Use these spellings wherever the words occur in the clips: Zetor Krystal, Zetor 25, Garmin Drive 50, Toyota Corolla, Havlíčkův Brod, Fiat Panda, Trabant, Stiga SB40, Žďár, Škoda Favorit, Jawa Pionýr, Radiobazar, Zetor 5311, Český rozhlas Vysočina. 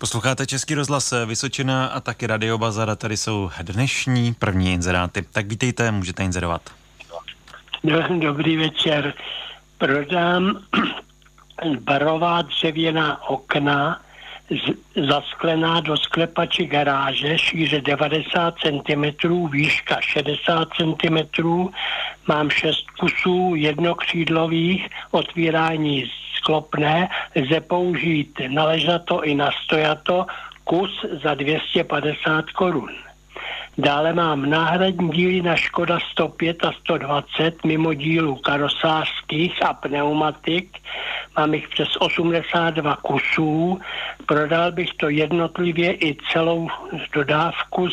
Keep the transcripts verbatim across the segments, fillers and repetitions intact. Posloucháte Český rozhlas Vysočina a taky Radiobazar. Tady jsou dnešní první inzeráty. Tak vítejte, můžete inzerovat. Dobrý večer. Prodám barová dřevěná okna zasklená do sklepa či garáže, šíře devadesát centimetrů, výška šedesát centimetrů, mám šest kusů jednokřídlových, otvírání sklopné, lze použít na ležato i na stojato, kus za dvě stě padesát korun. Dále mám náhradní díly na Škoda sto pět a sto dvacet, mimo dílů karosářských a pneumatik. Mám jich přes osmdesát dva kusů. Prodal bych to jednotlivě i celou dodávku.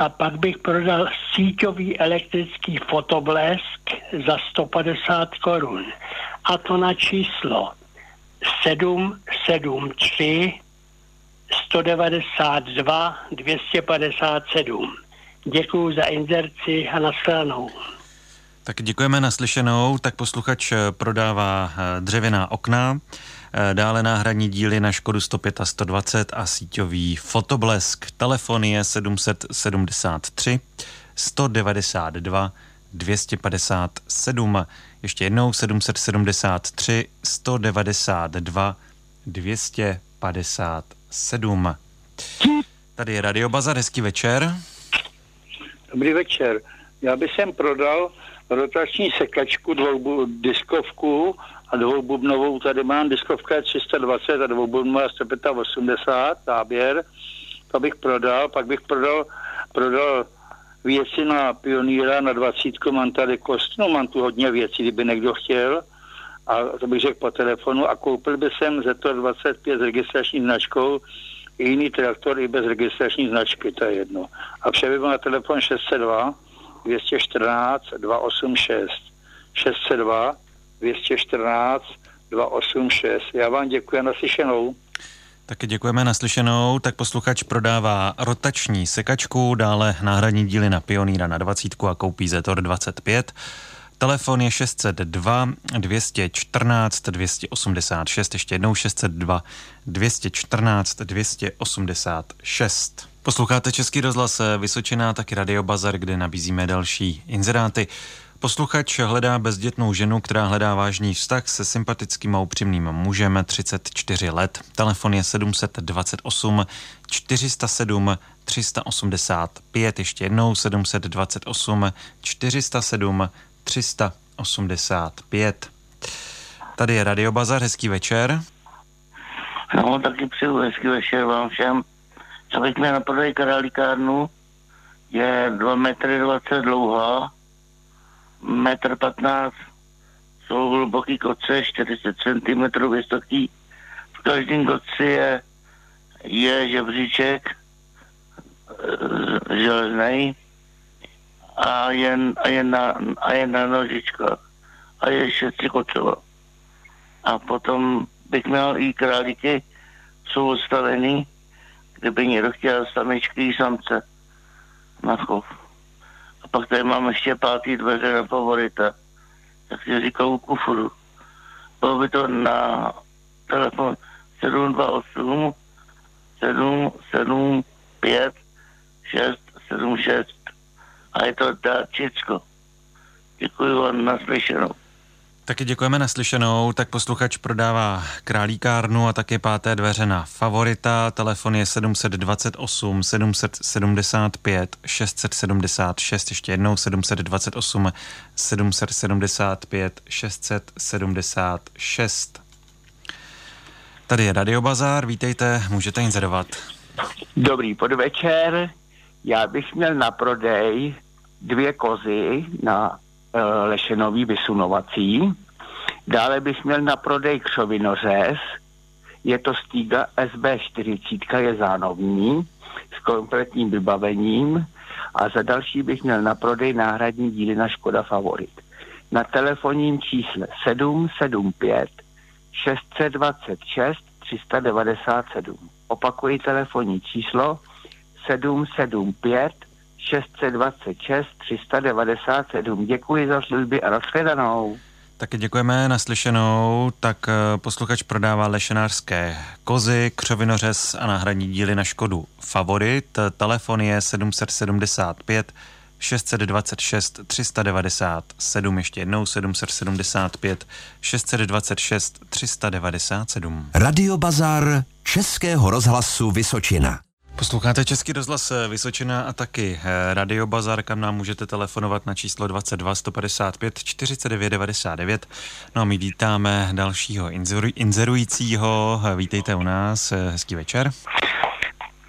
A pak bych prodal síťový elektrický fotoblesk za sto padesát korun. A to na číslo sedm sedm tři, jedna devadesát dva, dvě stě padesát sedm. Děkuju za inzerci a nashledanou. Tak děkujeme, naslyšenou. Tak posluchač prodává dřevěná okna, dále náhradní díly na Škodu sto pět a sto dvacet a síťový fotoblesk. Telefon je sedm sedm tři, jedna devadesát dva, dvě stě padesát sedm. Ještě jednou sedm sedm tři, jedna devadesát dva, dvě stě padesát sedm. Tady je Radiobazar, hezký večer. Dobrý večer. Já bych sem prodal rotační sekačku, dvou diskovku a dvoububnovou. Tady mám diskovka tři sta dvacet a dvoububnová sto osmdesát, záběr. To bych prodal, pak bych prodal, prodal věci na Pionýra, na dvacítku, mám tady kostnu, mám tu hodně věcí, kdyby někdo chtěl. A to bych řekl po telefonu a koupil bych sem Zetor dvacet pět s registrační značkou, i jiný traktor i bez registrační značky, to je jedno. A přebyl na telefon šest set dva, dvě stě čtrnáct, dvě stě osmdesát šest. šest set dva, dvě stě čtrnáct, dvě stě osmdesát šest. Já vám děkuji, naslyšenou. Taky děkujeme, naslyšenou. Tak posluchač prodává rotační sekačku, dále náhradní díly na Pionýra na dvacítku a koupí Zetor dvacet pět. Telefon je šest set dva, dvě stě čtrnáct, dvě stě osmdesát šest, ještě jednou šest set dva, dvě stě čtrnáct, dvě stě osmdesát šest. Posloucháte Český rozhlas Vysočina, taky Radiobazar, kde nabízíme další inzeráty. Posluchač hledá bezdětnou ženu, která hledá vážný vztah se sympatickým a upřímným mužem, třicet čtyři let. Telefon je sedm set dvacet osm, čtyři sta sedm, tři sta osmdesát pět, ještě jednou sedm set dvacet osm, čtyři sta sedm, tři sta osmdesát pět. Tady je Radiobazar, hezký večer. No, taky přeju hezký večer vám všem. Co bych měl na prodej králíkárnu, je dva metry dvacet dlouhá, metr patnáct, jsou hluboký koce, čtyřicet centimetrů vysoký. V každém koci je, je žebříček železnej. A je, a, je na, a je na nožičkách a je šestikocová. A potom bych měl i králíky, jsou odstavený, kdyby někdo chtěl samičky i samce na chov. A pak tady mám ještě pátý dveře na Favorita, tak si říkal kufru. Bylo by to na telefon sedm dva osm, sedm sedm pět, šest sedm šest. A je to Dáčicko. Děkuji vám, naslyšenou. Taky děkujeme, naslyšenou. Tak posluchač prodává králíkárnu a také páté dveře na Favorita. Telefon je sedm set dvacet osm, sedm set sedmdesát pět, šest set sedmdesát šest. Ještě jednou sedm set dvacet osm, sedm set sedmdesát pět, šest set sedmdesát šest. Tady je Radiobazár, vítejte, můžete inzerovat. Dobrý podvečer. Já bych měl na prodej dvě kozy na e, lešenový vysunovací. Dále bych měl na prodej křovinořez. Je to Stiga es bé čtyřicet, je zánovní, s kompletním vybavením. A za další bych měl na prodej náhradní díly na Škoda Favorit. Na telefonním čísle sedm set sedmdesát pět, šest set dvacet šest, tři sta devadesát sedm. Opakuji telefonní číslo sedm set sedmdesát pět, šest set dvacet šest, tři sta devadesát sedm. Děkuji za služby a nashledanou. Taky děkujeme, naslyšenou. Tak posluchač prodává lešenářské kozy, křovinořez a náhradní díly na Škodu Favorit. Telefon je sedm set sedmdesát pět šest set dvacet šest tři set devadesát sedm. Ještě jednou sedm set sedmdesát pět šest set dvacet šest tři set devadesát sedm. Radiobazar Českého rozhlasu Vysočina. Posloucháte Český rozhlas Vysočina a taky Radiobazar, kam nám můžete telefonovat na číslo dvacet dva sto padesát pět čtyřicet devět devadesát devět. No a my vítáme dalšího inzerujícího. Vítejte u nás, hezký večer.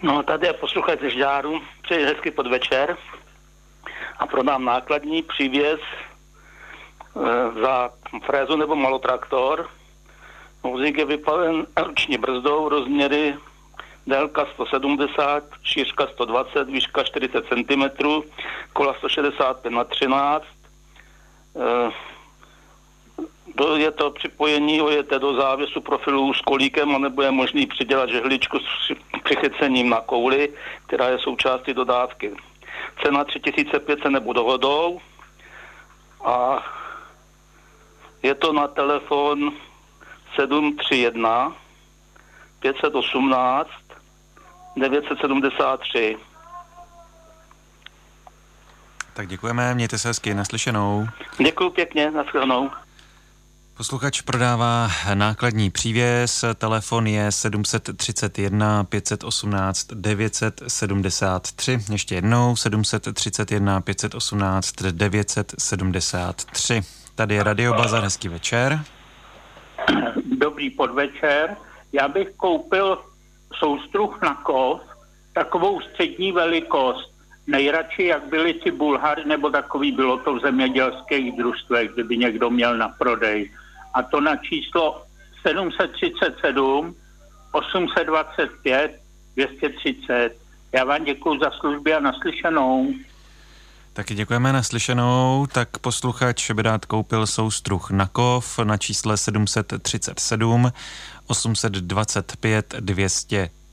No, tady je posluchač ze Žďáru, přeji hezký podvečer a prodám nákladní přívěs e, za frézu nebo malotraktor. Vozík je vypaven ruční brzdou, rozměry délka sto sedmdesát, šířka sto dvacet, výška čtyřicet centimetrů, kola sto šedesát pět na třináct. E, je to připojení, ojete do závěsu profilu s kolíkem, anebo je možný přidělat žehličku s přichycením na kouli, která je součástí dodávky. Cena tři tisíce pět set nebo dohodou a je to na telefon sedm tři jedna pět jedna osm devět sedm tři. Tak děkujeme, mějte se hezky, naslyšenou. Děkuju pěkně, naslyšenou. Posluchač prodává nákladní přívěs, telefon je sedm tři jedna pět jedna osm devět sedm tři, ještě jednou sedm tři jedna pět jedna osm devět sedm tři. Tady je Radiobazar, hezký večer. Dobrý podvečer, já bych koupil soustruh na kov, takovou střední velikost. Nejradši, jak byli ti bulhary, nebo takový, bylo to v zemědělských družstvech, kdyby někdo měl na prodej. A to na číslo sedm tři sedm osm dvacet pět dvě třicet. Já vám děkuju za služby a naslyšenou. Taky děkujeme, naslyšenou. Tak posluchač by rád koupil soustruh na kov na čísle sedm tři sedm osm dvacet pět dvě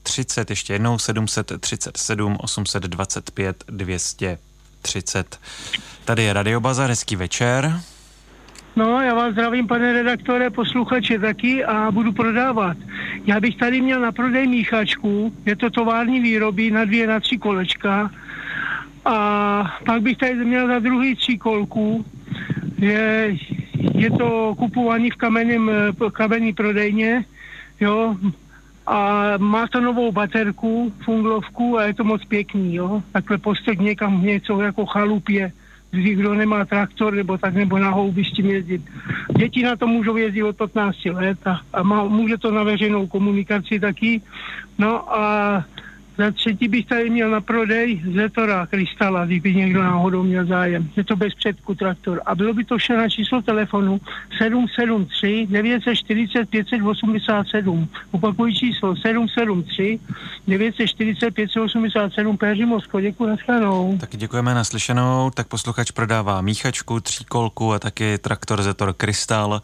třicet. Ještě jednou sedm tři sedm osm dvacet pět dvě třicet. Tady je Radiobazar, hezký večer. No, já vás zdravím, pane redaktore, posluchače taky a budu prodávat. Já bych tady měl na prodej míchačku, je to tovární výroby na dvě, na tři kolečka. A pak bych tady měl za druhý tří kolku, je, je to kupovaný v kamenném, kamenný prodejně, jo, a má to novou baterku, funglovku a je to moc pěkný, jo. Takhle postek někam něco jako chalupě, když kdo nemá traktor nebo tak, nebo na houby s tím jezdit. Děti na to můžou jezdit od patnácti let a, a má, může to na veřejnou komunikaci taky. No a za třetí bych tady měl na prodej Zetora Krystala, kdyby někdo náhodou měl zájem. Je to bez předku traktor. A bylo by to vše na číslo telefonu sedm sedm tři devět čtyři nula pět osm sedm. Opakuji číslo sedm sedm tři devět čtyři nula pět osm sedm. Péři Mosko, děkuji, naslyšenou. Taky děkujeme, naslyšenou. Tak posluchač prodává míchačku, tříkolku a taky traktor Zetor Krystal.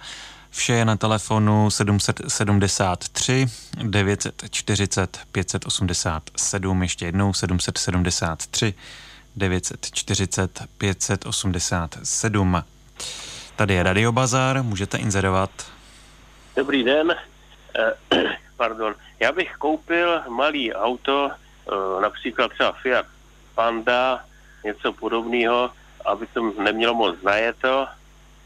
Vše je na telefonu sedm sedm tři devět čtyři nula pět osm sedm, ještě jednou sedm sedm tři devět čtyři nula pět osm sedm. Tady je Radiobazar, můžete inzerovat. Dobrý den, pardon, já bych koupil malý auto, například třeba Fiat Panda, něco podobného, aby to nemělo moc najeto,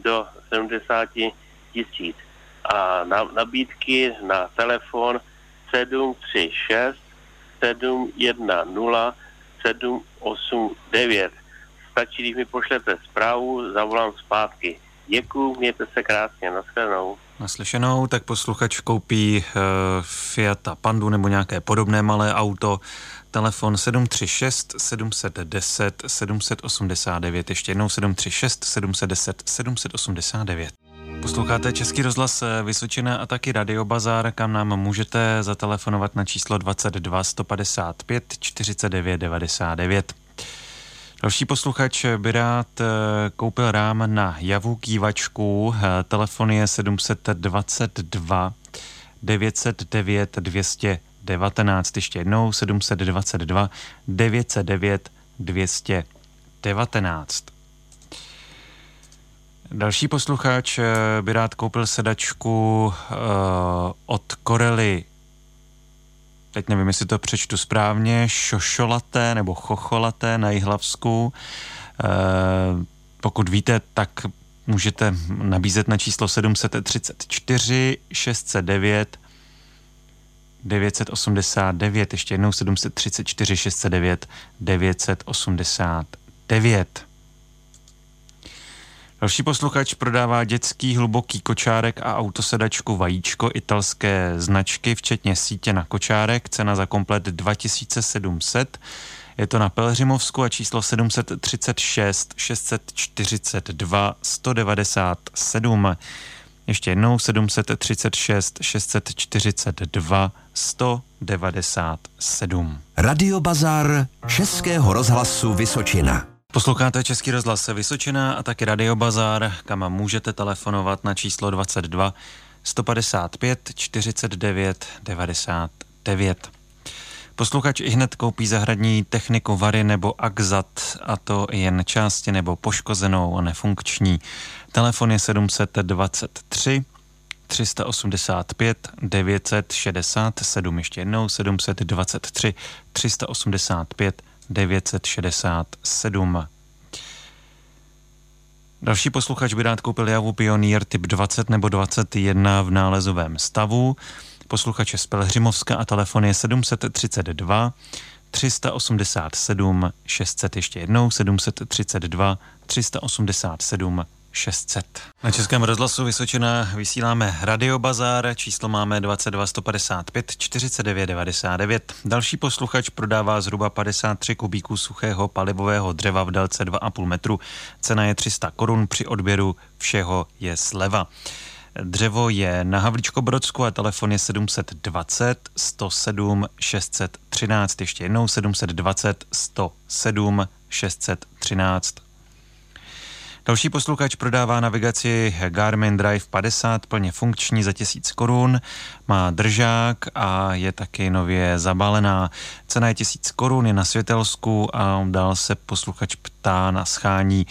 do sedmdesáti tisíc a na, nabídky na telefon sedm tři šest sedm jedna nula sedm osm devět. Stačí, když mi pošlete zprávu, zavolám zpátky. Děkuju, mějte se krásně, naslyšenou. Naslyšenou, tak posluchač koupí e, Fiata Pandu nebo nějaké podobné malé auto. Telefon sedm tři šest sedm deset sedm osmdesát devět, ještě jednou sedm tři šest sedm deset sedm osmdesát devět. Posloucháte Český rozhlas Vysočina a taky Radiobazar, kam nám můžete zatelefonovat na číslo dvacet dva sto padesát pět čtyřicet devět devadesát devět. Další posluchač by rád koupil rám na Jawu kývačku, telefon je sedm dvacet dva devět nula devět dvě jedna devět, ještě jednou sedm dvacet dva devět nula devět dvě jedna devět. Další posluchač by rád koupil sedačku uh, od Corelly. Teď nevím, jestli to přečtu správně, šošolaté nebo chocholaté na Jihlavsku. E, pokud víte, tak můžete nabízet na číslo sedm tři čtyři šest nula devět devět osm devět, ještě jednou sedm tři čtyři šest nula devět devět osm devět. Další posluchač prodává dětský hluboký kočárek a autosedačku Vajíčko italské značky, včetně sítě na kočárek, cena za komplet dva tisíce sedm set. Je to na Pelhřimovsku a číslo sedm tři šest šest čtyři dva jedna devět sedm. Ještě jednou sedm tři šest šest čtyři dva jedna devět sedm. Radiobazar Českého rozhlasu Vysočina. Posloucháte Český rozhlas Vysočina a taky Radiobazar, kam můžete telefonovat na číslo dvacet dva sto padesát pět čtyřicet devět devadesát devět. Posluchač ihned koupí zahradní techniku Vary nebo Axat, a to jen části nebo poškozenou a nefunkční. Telefon je sedm dvacet tři tři osmdesát pět devět šedesát sedm, ještě jednou sedm dvacet tři tři osmdesát pět devět šedesát sedm. Další posluchač by rád koupil Jawu Pionýr typ dvacet nebo dvacet jedna v nálezovém stavu. Posluchač je z Pelhřimovska a telefon je sedm tři dva tři osm sedm šest set, ještě jednou sedm tři dva tři osm sedm šest set. Na Českém rozhlasu Vysočina vysíláme Radiobazár, číslo máme dvacet dva sto padesát pět čtyřicet devět devadesát devět. Další posluchač prodává zhruba padesát tři kubíků suchého palivového dřeva v délce dva a půl metru. Cena je tři sta korun, při odběru všeho je sleva. Dřevo je na Havlíčkobrodsku a telefon je sedm dvacet sto sedm šest třináct, ještě jednou sedm dvacet sto sedm šest třináct. Další posluchač prodává navigaci Garmin Drive padesát, plně funkční, za tisíc korun, má držák a je taky nově zabalená. Cena je tisíc korun, je na Světelsku a dál se posluchač ptá na schání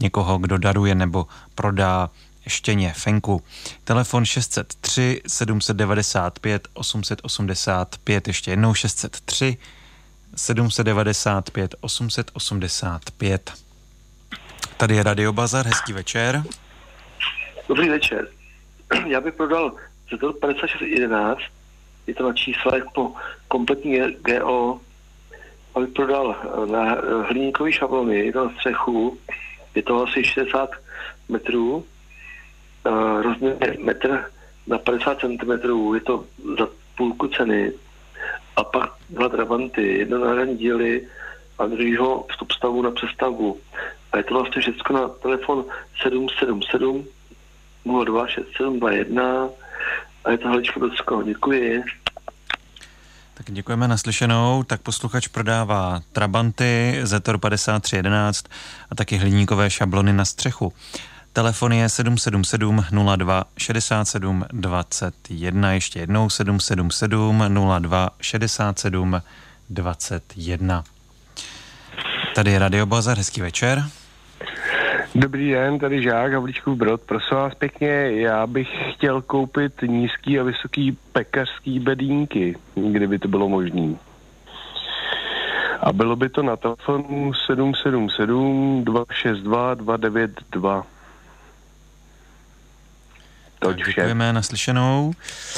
někoho, kdo daruje nebo prodá štěně fenku. Telefon šest set tři sedm set devadesát pět osm set osmdesát pět, ještě jednou šest set tři sedm set devadesát pět osm set osmdesát pět. Tady je Radiobazar, hezký večer. Dobrý večer. Já bych prodal Zetor padesát šest jedenáct, je to na číslech po kompletní gé ó, abych prodal na hliníkový šablony, je to na střechu, je to asi šedesát metrů, rozměr metr na padesát centimetrů, je to za půlku ceny. A pak dva Trabanty, jedno na hraní díly a druhýho vstup stavu na přestavbu. A je to vlastně všechno na telefon sedm sedm sedm nula dva šest sedm dva jedna a je to Haličko Brodsko. Děkuji. Tak děkujeme, naslyšenou. Tak posluchač prodává Trabanty, Zetor padesát tři jedenáct a taky hliníkové šablony na střechu. Telefon je sedm sedm sedm nula dva šedesát sedm dvacet jedna, ještě jednou sedm sedm sedm nula dva šedesát sedm dvacet jedna. Tady je Radiobazar, hezký večer. Dobrý den, tady Žák, Havlíčkův Brod. Prosím vás pěkně, já bych chtěl koupit nízký a vysoký pekařský bedínky, kdyby to bylo možné. A bylo by to na telefonu sedm sedm sedm dva šest dva dva devět dva. Tak děkujeme, naslyšenou.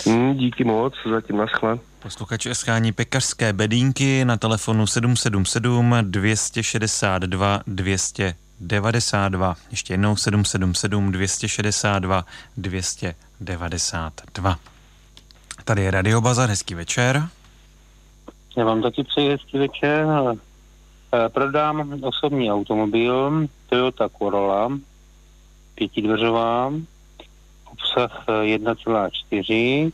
Mm, díky moc, zatím naschle. Posluchač schání pekařské bedínky na telefonu sedm sedm sedm dvě šedesát dva dvě devadesát dva. Ještě jednou sedm sedm sedm dvě šedesát dva dvě devadesát dva. Tady je Radiobazar, hezký večer. Já vám taky přeji hezký večer. Prodám osobní automobil Toyota Corolla, pětidveřová, obsah jedna celá čtyři,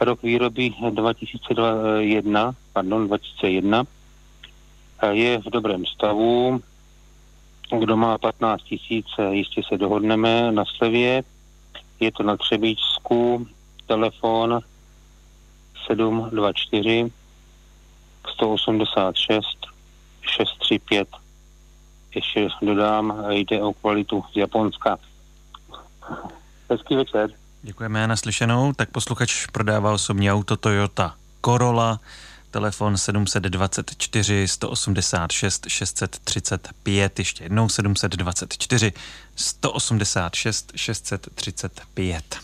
rok výroby dva tisíce jedna, pardon, dva tisíce jedna, je v dobrém stavu. Kdo má patnáct tisíc, jistě se dohodneme na slevě. Je to na Třebíčsku, telefon sedm dvacet čtyři sto osmdesát šest šest třicet pět. Ještě dodám, jde o kvalitu z Japonska. Hezký večer. Děkujeme, naslyšenou. Tak posluchač prodává osobní auto Toyota Corolla, telefon sedm set dvacet čtyři sto osmdesát šest šest set třicet pět, ještě jednou sedm set dvacet čtyři sto osmdesát šest šest set třicet pět.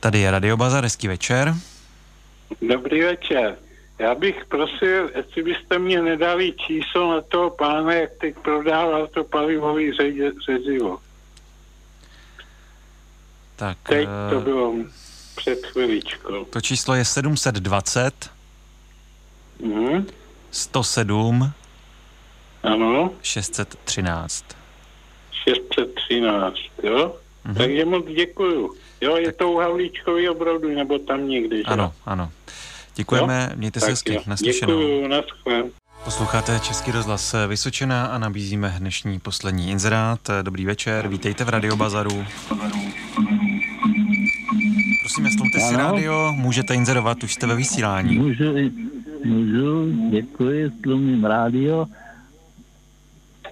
Tady je Radiobazar, hezký večer. Dobrý večer. Já bych prosil, jestli byste mě nedali číslo na toho pána, jak teď prodával to palivový řezivo. Tak, teď to bylo před chviličkou. To číslo je sedm set dvacet mm. sto sedm ano. šest set třináct. šest set třináct, jo? Mm-hmm. Takže moc děkuju. Jo, je tak... to u Havlíčkovýho Brodu, nebo tam někde, že? Ano, ano. Děkujeme, jo? Mějte se hezky, naslyšenou. Děkuju, naschle. Posloucháte Český rozhlas Vysočina a nabízíme dnešní poslední inzerát. Dobrý večer, vítejte v Radiobazaru. Prosím, nastavte si rádio, můžete inzerovat, už jste ve vysílání. Můžu, můžu, děkuji, stlumím rádio.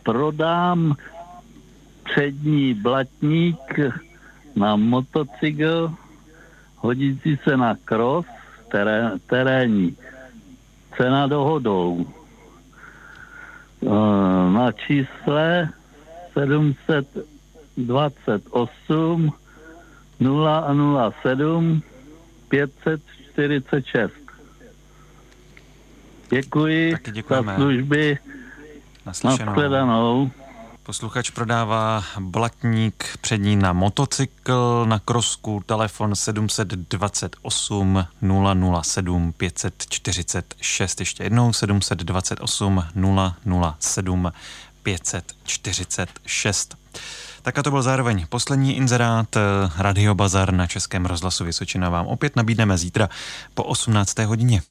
Prodám přední blatník na motocykl, hodící se na kros, terén, terénní. Cena dohodou. Na čísle sedm set dvacet osm nula nula sedm pět set čtyřicet šest. Děkuji za služby. Nashledanou. Posluchač prodává blatník přední na motocykl, na krosku, telefon sedm set dvacet osm nula nula sedm pět set čtyřicet šest, ještě jednou sedm set dvacet osm nula nula sedm pět set čtyřicet šest. Tak a to byl zároveň poslední inzerát. Radiobazar na Českém rozhlasu Vysočina vám opět nabídneme zítra po osmnácté hodině.